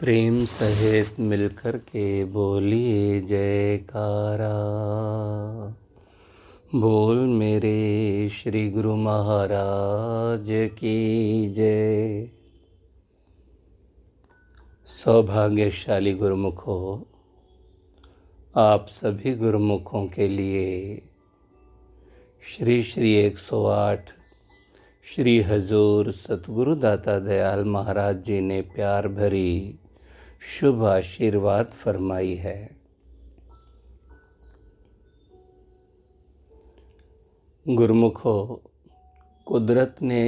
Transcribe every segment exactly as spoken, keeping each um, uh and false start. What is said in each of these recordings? प्रेम सहित मिलकर के बोलिए जयकारा। बोल मेरे श्री गुरु महाराज की जय। सौभाग्यशाली गुरुमुखों, आप सभी गुरुमुखों के लिए श्री श्री एक सौ आठ श्री हजूर सतगुरु दाता दयाल महाराज जी ने प्यार भरी शुभ आशीर्वाद फरमाई है। गुरुमुखों, कुदरत ने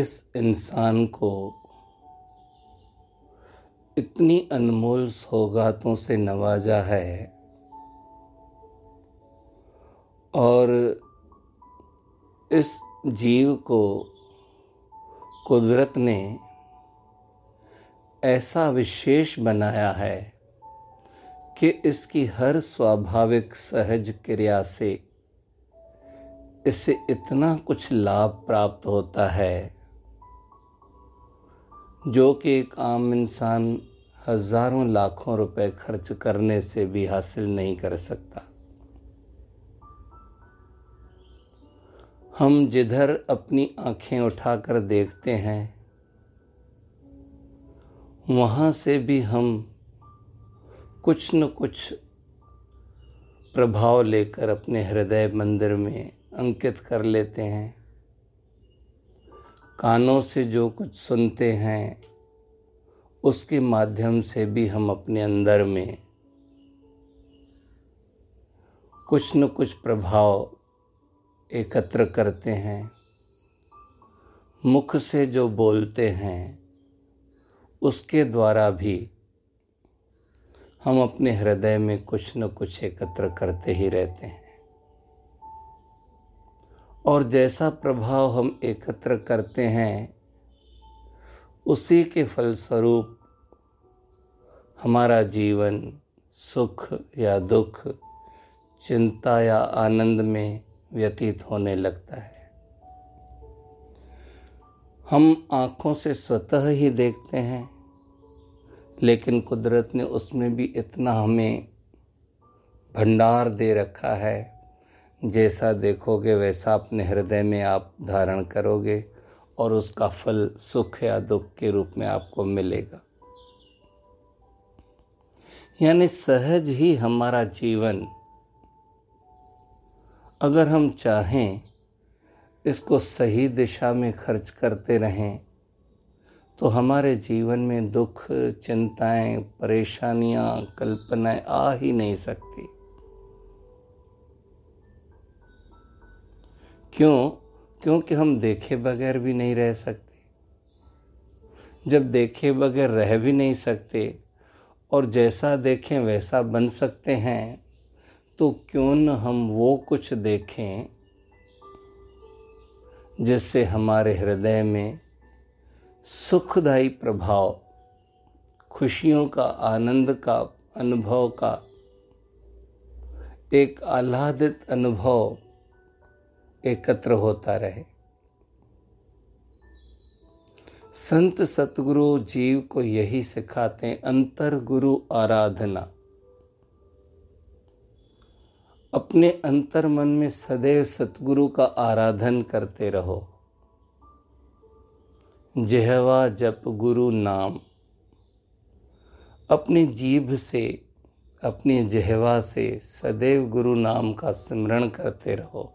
इस इंसान को इतनी अनमोल सौगातों से नवाजा है और इस जीव को कुदरत ने ऐसा विशेष बनाया है कि इसकी हर स्वाभाविक सहज क्रिया से इसे इतना कुछ लाभ प्राप्त होता है जो कि एक आम इंसान हजारों लाखों रुपए खर्च करने से भी हासिल नहीं कर सकता। हम जिधर अपनी आँखें उठाकर देखते हैं वहाँ से भी हम कुछ न कुछ प्रभाव लेकर अपने हृदय मंदिर में अंकित कर लेते हैं। कानों से जो कुछ सुनते हैं उसके माध्यम से भी हम अपने अंदर में कुछ न कुछ प्रभाव एकत्र करते हैं। मुख से जो बोलते हैं उसके द्वारा भी हम अपने हृदय में कुछ न कुछ एकत्र करते ही रहते हैं और जैसा प्रभाव हम एकत्र करते हैं उसी के फलस्वरूप हमारा जीवन सुख या दुख, चिंता या आनंद में व्यतीत होने लगता है। हम आँखों से स्वतः ही देखते हैं, लेकिन कुदरत ने उसमें भी इतना हमें भंडार दे रखा है, जैसा देखोगे वैसा अपने हृदय में आप धारण करोगे और उसका फल सुख या दुख के रूप में आपको मिलेगा। यानी सहज ही हमारा जीवन, अगर हम चाहें इसको सही दिशा में खर्च करते रहें तो हमारे जीवन में दुख, चिंताएं, परेशानियां, कल्पनाएं आ ही नहीं सकती। क्यों? क्योंकि हम देखे बगैर भी नहीं रह सकते। जब देखे बगैर रह भी नहीं सकते और जैसा देखें वैसा बन सकते हैं तो क्यों न हम वो कुछ देखें जिससे हमारे हृदय में सुखदायी प्रभाव, खुशियों का, आनंद का अनुभव, का एक आह्लादित अनुभव एकत्र होता रहे। संत सतगुरु जीव को यही सिखाते हैं, अंतर गुरु आराधना। अपने अंतर मन में सदैव सतगुरु का आराधन करते रहो। जिह्वा जप गुरु नाम, अपनी जीभ से, अपनी जिह्वा से सदैव गुरु नाम का स्मरण करते रहो।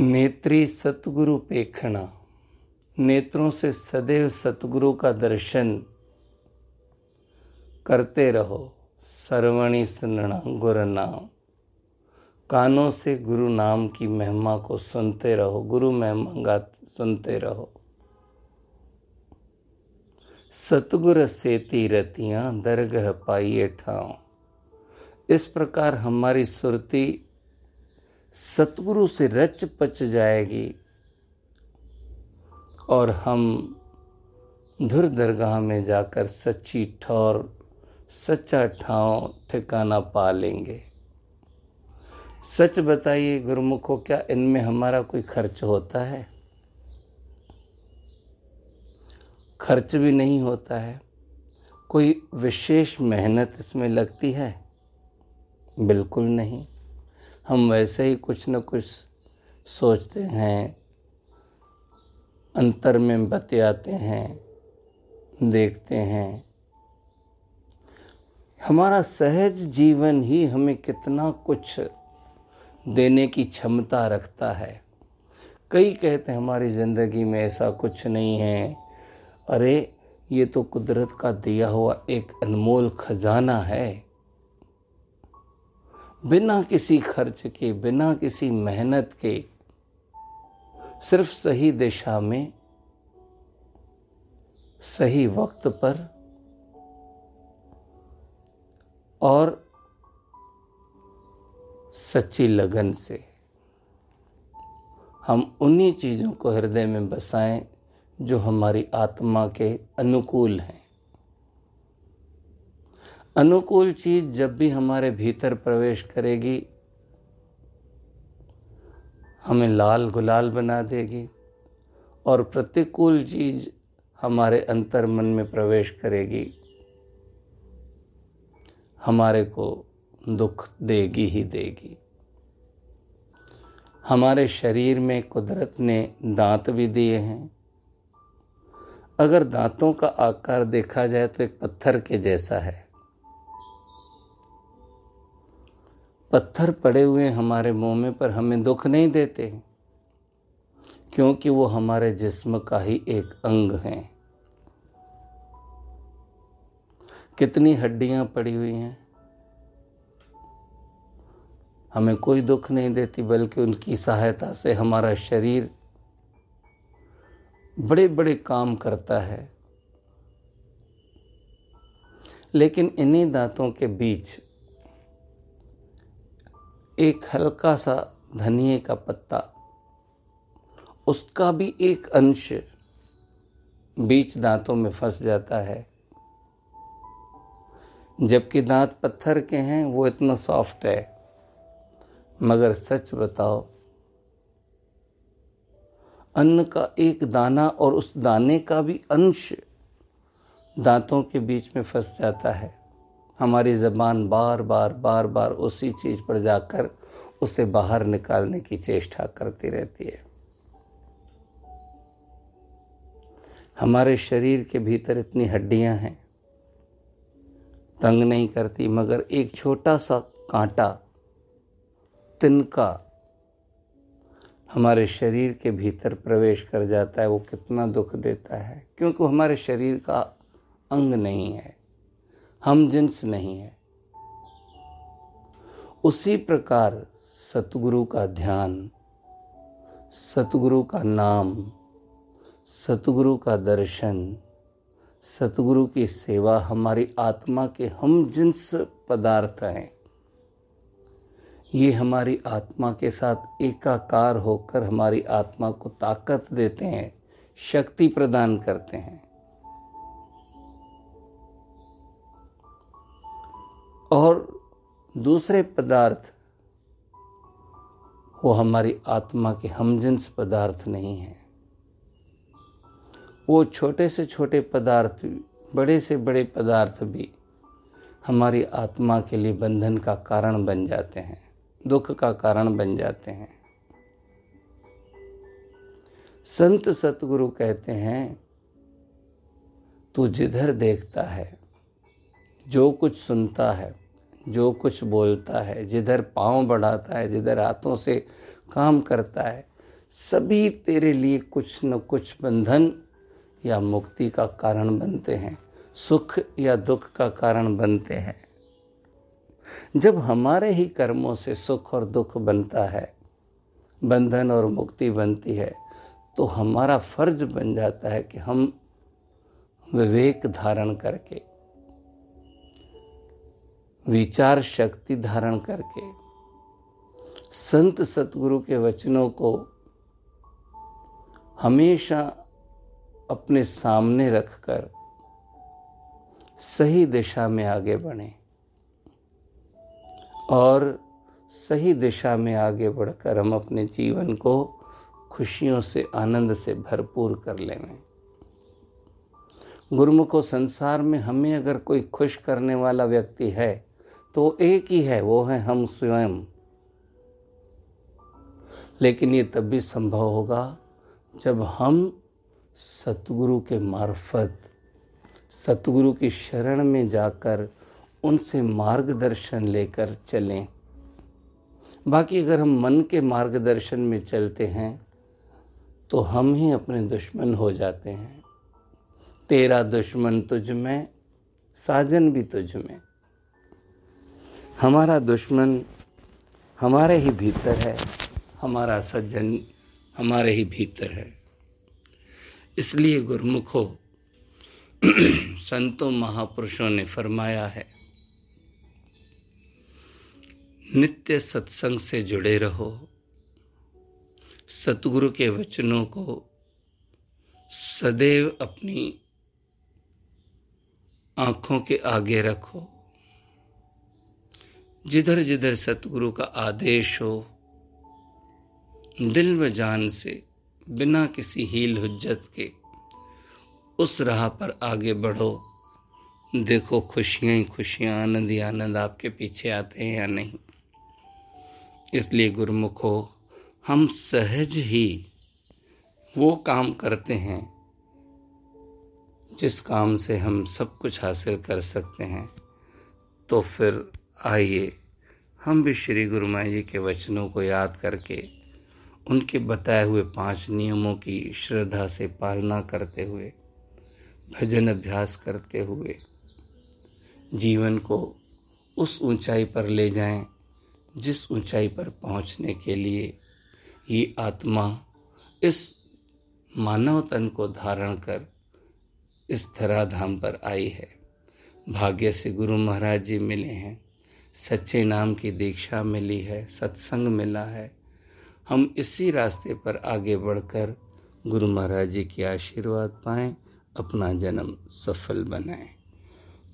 नेत्री सतगुरु पेखणा, नेत्रों से सदैव सतगुरु का दर्शन करते रहो। सर्वणि सुनना गुरु नाम, कानों से गुरु नाम की महिमा को सुनते रहो, गुरु महिमा गाते सुनते रहो। सतगुर सेती रतियाँ दरगह पाइए ठाँव, इस प्रकार हमारी सुरती सतगुरु से रच पच जाएगी और हम धुर दरगाह में जाकर सच्ची ठौर, सच्चा ठाव ठिकाना पा लेंगे। सच बताइए गुरुमुखों, क्या इनमें हमारा कोई खर्च होता है? खर्च भी नहीं होता है। कोई विशेष मेहनत इसमें लगती है? बिल्कुल नहीं। हम वैसे ही कुछ न कुछ सोचते हैं, अंतर में बतियाते हैं, देखते हैं। हमारा सहज जीवन ही हमें कितना कुछ देने की क्षमता रखता है। कई कहते हैं हमारी ज़िंदगी में ऐसा कुछ नहीं है। अरे ये तो कुदरत का दिया हुआ एक अनमोल खजाना है। बिना किसी खर्च के, बिना किसी मेहनत के, सिर्फ सही दिशा में, सही वक्त पर और सच्ची लगन से हम उन्हीं चीज़ों को हृदय में बसाएं जो हमारी आत्मा के अनुकूल हैं। अनुकूल चीज़ जब भी हमारे भीतर प्रवेश करेगी, हमें लाल गुलाल बना देगी, और प्रतिकूल चीज़ हमारे अंतर मन में प्रवेश करेगी, हमारे को दुख देगी ही देगी। हमारे शरीर में कुदरत ने दांत भी दिए हैं। अगर दांतों का आकार देखा जाए तो एक पत्थर के जैसा है। पत्थर पड़े हुए हमारे मुंह में, पर हमें दुख नहीं देते, क्योंकि वो हमारे जिस्म का ही एक अंग हैं। कितनी हड्डियां पड़ी हुई हैं, हमें कोई दुख नहीं देती, बल्कि उनकी सहायता से हमारा शरीर बड़े बड़े काम करता है। लेकिन इन्हीं दांतों के बीच एक हल्का सा धनिये का पत्ता, उसका भी एक अंश बीच दांतों में फंस जाता है। जबकि दांत पत्थर के हैं, वो इतना सॉफ्ट है। मगर सच बताओ, अन्न का एक दाना और उस दाने का भी अंश दांतों के बीच में फंस जाता है। हमारी ज़बान बार बार बार बार उसी चीज़ पर जाकर उसे बाहर निकालने की चेष्टा करती रहती है। हमारे शरीर के भीतर इतनी हड्डियां हैं, तंग नहीं करती, मगर एक छोटा सा कांटा, तिनका हमारे शरीर के भीतर प्रवेश कर जाता है, वो कितना दुख देता है। क्योंकि हमारे शरीर का अंग नहीं है, हम जिन्स नहीं है। उसी प्रकार सतगुरु का ध्यान, सतगुरु का नाम, सतगुरु का दर्शन, सतगुरु की सेवा हमारी आत्मा के हम जिन्स पदार्थ हैं। ये हमारी आत्मा के साथ एकाकार होकर हमारी आत्मा को ताकत देते हैं, शक्ति प्रदान करते हैं। और दूसरे पदार्थ, वो हमारी आत्मा के हमजिन्स पदार्थ नहीं हैं। वो छोटे से छोटे पदार्थ, बड़े से बड़े पदार्थ भी हमारी आत्मा के लिए बंधन का कारण बन जाते हैं, दुख का कारण बन जाते हैं। संत सतगुरु कहते हैं, तू जिधर देखता है, जो कुछ सुनता है, जो कुछ बोलता है, जिधर पाँव बढ़ाता है, जिधर हाथों से काम करता है, सभी तेरे लिए कुछ न कुछ बंधन या मुक्ति का कारण बनते हैं, सुख या दुख का कारण बनते हैं। जब हमारे ही कर्मों से सुख और दुख बनता है, बंधन और मुक्ति बनती है, तो हमारा फर्ज बन जाता है कि हम विवेक धारण करके, विचार शक्ति धारण करके, संत सतगुरु के वचनों को हमेशा अपने सामने रखकर सही दिशा में आगे बढ़ें। और सही दिशा में आगे बढ़कर हम अपने जीवन को खुशियों से, आनंद से भरपूर कर लें। गुरुमुख को संसार में हमें अगर कोई खुश करने वाला व्यक्ति है तो एक ही है, वो है हम स्वयं। लेकिन ये तब भी संभव होगा जब हम सतगुरु के मार्फत, सतगुरु की शरण में जाकर उनसे मार्गदर्शन लेकर चलें। बाकी अगर हम मन के मार्गदर्शन में चलते हैं तो हम ही अपने दुश्मन हो जाते हैं। तेरा दुश्मन तुझ में, साजन भी तुझ में। हमारा दुश्मन हमारे ही भीतर है, हमारा सज्जन हमारे ही भीतर है। इसलिए गुरुमुखों, संतों महापुरुषों ने फरमाया है, नित्य सत्संग से जुड़े रहो, सतगुरु के वचनों को सदैव अपनी आँखों के आगे रखो। जिधर जिधर सतगुरु का आदेश हो, दिल व जान से बिना किसी हील हुज्जत के उस राह पर आगे बढ़ो। देखो खुशियाँ ही खुशियाँ, आनंद ही आनंद आपके पीछे आते हैं या नहीं। इसलिए गुरुमुखो, हम सहज ही वो काम करते हैं जिस काम से हम सब कुछ हासिल कर सकते हैं। तो फिर आइए हम भी श्री गुरु माई जी के वचनों को याद करके उनके बताए हुए पांच नियमों की श्रद्धा से पालना करते हुए, भजन अभ्यास करते हुए जीवन को उस ऊंचाई पर ले जाएं जिस ऊंचाई पर पहुंचने के लिए ये आत्मा इस मानव तन को धारण कर इस धराधाम पर आई है। भाग्य से गुरु महाराज जी मिले हैं, सच्चे नाम की दीक्षा मिली है, सत्संग मिला है। हम इसी रास्ते पर आगे बढ़कर गुरु महाराज जी के आशीर्वाद पाएं, अपना जन्म सफल बनाएं।